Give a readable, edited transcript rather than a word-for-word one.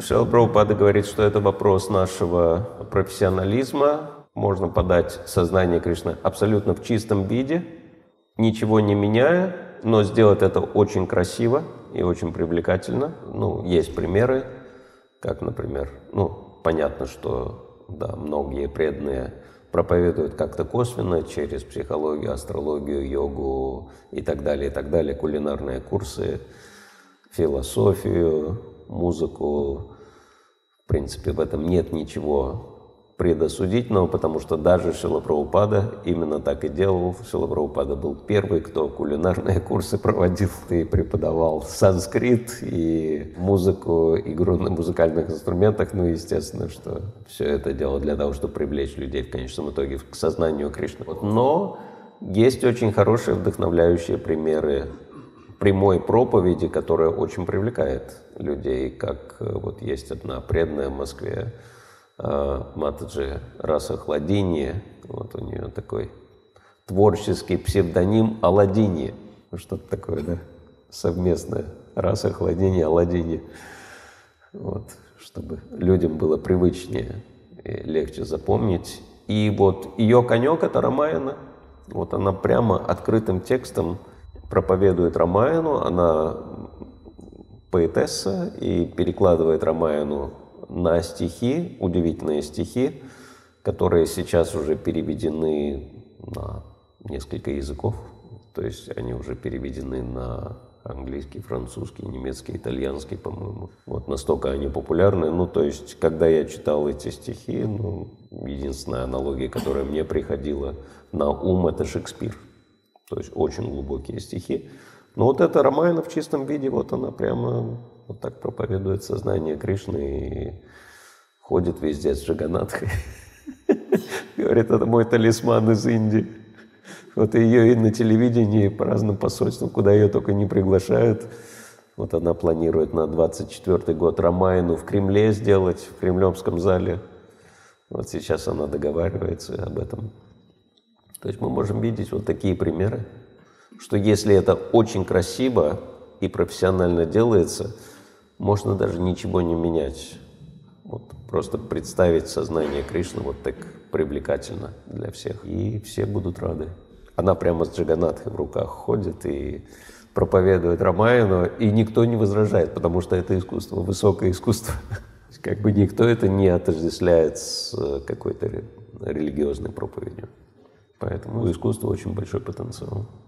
Шрила Прабхупада говорит, что это вопрос нашего профессионализма. Можно подать сознание Кришны абсолютно в чистом виде, ничего не меняя, но сделать это очень красиво и очень привлекательно. Ну, есть примеры, как, например, ну, понятно, что да, многие преданные проповедуют как-то косвенно через психологию, астрологию, йогу и так далее, кулинарные курсы, философию, музыку. В принципе, в этом нет ничего предосудительного, потому что даже Шрила Прабхупада именно так и делал. Шрила Прабхупада был первый, кто кулинарные курсы проводил и преподавал санскрит и музыку, игру на музыкальных инструментах. Ну, естественно, что все это дело для того, чтобы привлечь людей в конечном итоге к сознанию Кришны. Но есть очень хорошие вдохновляющие примеры прямой проповеди, которая очень привлекает людей, как вот есть одна преданная в Москве, Матаджи Расохладиния, вот у нее такой творческий псевдоним Аладини, что-то такое, да, совместное, Расохладиния, Аладини, вот, чтобы людям было привычнее и легче запомнить. И вот ее конек — это Рамаяна, вот она прямо открытым текстом проповедует Рамаяну, она поэтесса и перекладывает Рамаяну на стихи, удивительные стихи, которые сейчас уже переведены на несколько языков. То есть они уже переведены на английский, французский, немецкий, итальянский, по-моему. Вот настолько они популярны. Ну, то есть, когда я читал эти стихи, ну, единственная аналогия, которая мне приходила на ум, это Шекспир. То есть очень глубокие стихи. Но вот эта Ромаина в чистом виде, вот она прямо вот так проповедует сознание Кришны и ходит везде с Джаганатхой. Говорит, это мой талисман из Индии. Вот ее и на телевидении, и по разным посольствам, куда ее только не приглашают. Вот она планирует на 24-й год Ромаину в Кремле сделать, в Кремлевском зале. Вот сейчас она договаривается об этом. То есть мы можем видеть вот такие примеры, что если это очень красиво и профессионально делается, можно даже ничего не менять. Вот просто представить сознание Кришны вот так привлекательно для всех. И все будут рады. Она прямо с Джаганатхой в руках ходит и проповедует Рамаяну, и никто не возражает, потому что это искусство, высокое искусство. Как бы никто это не отождествляет с какой-то религиозной проповедью. Поэтому у искусства очень большой потенциал.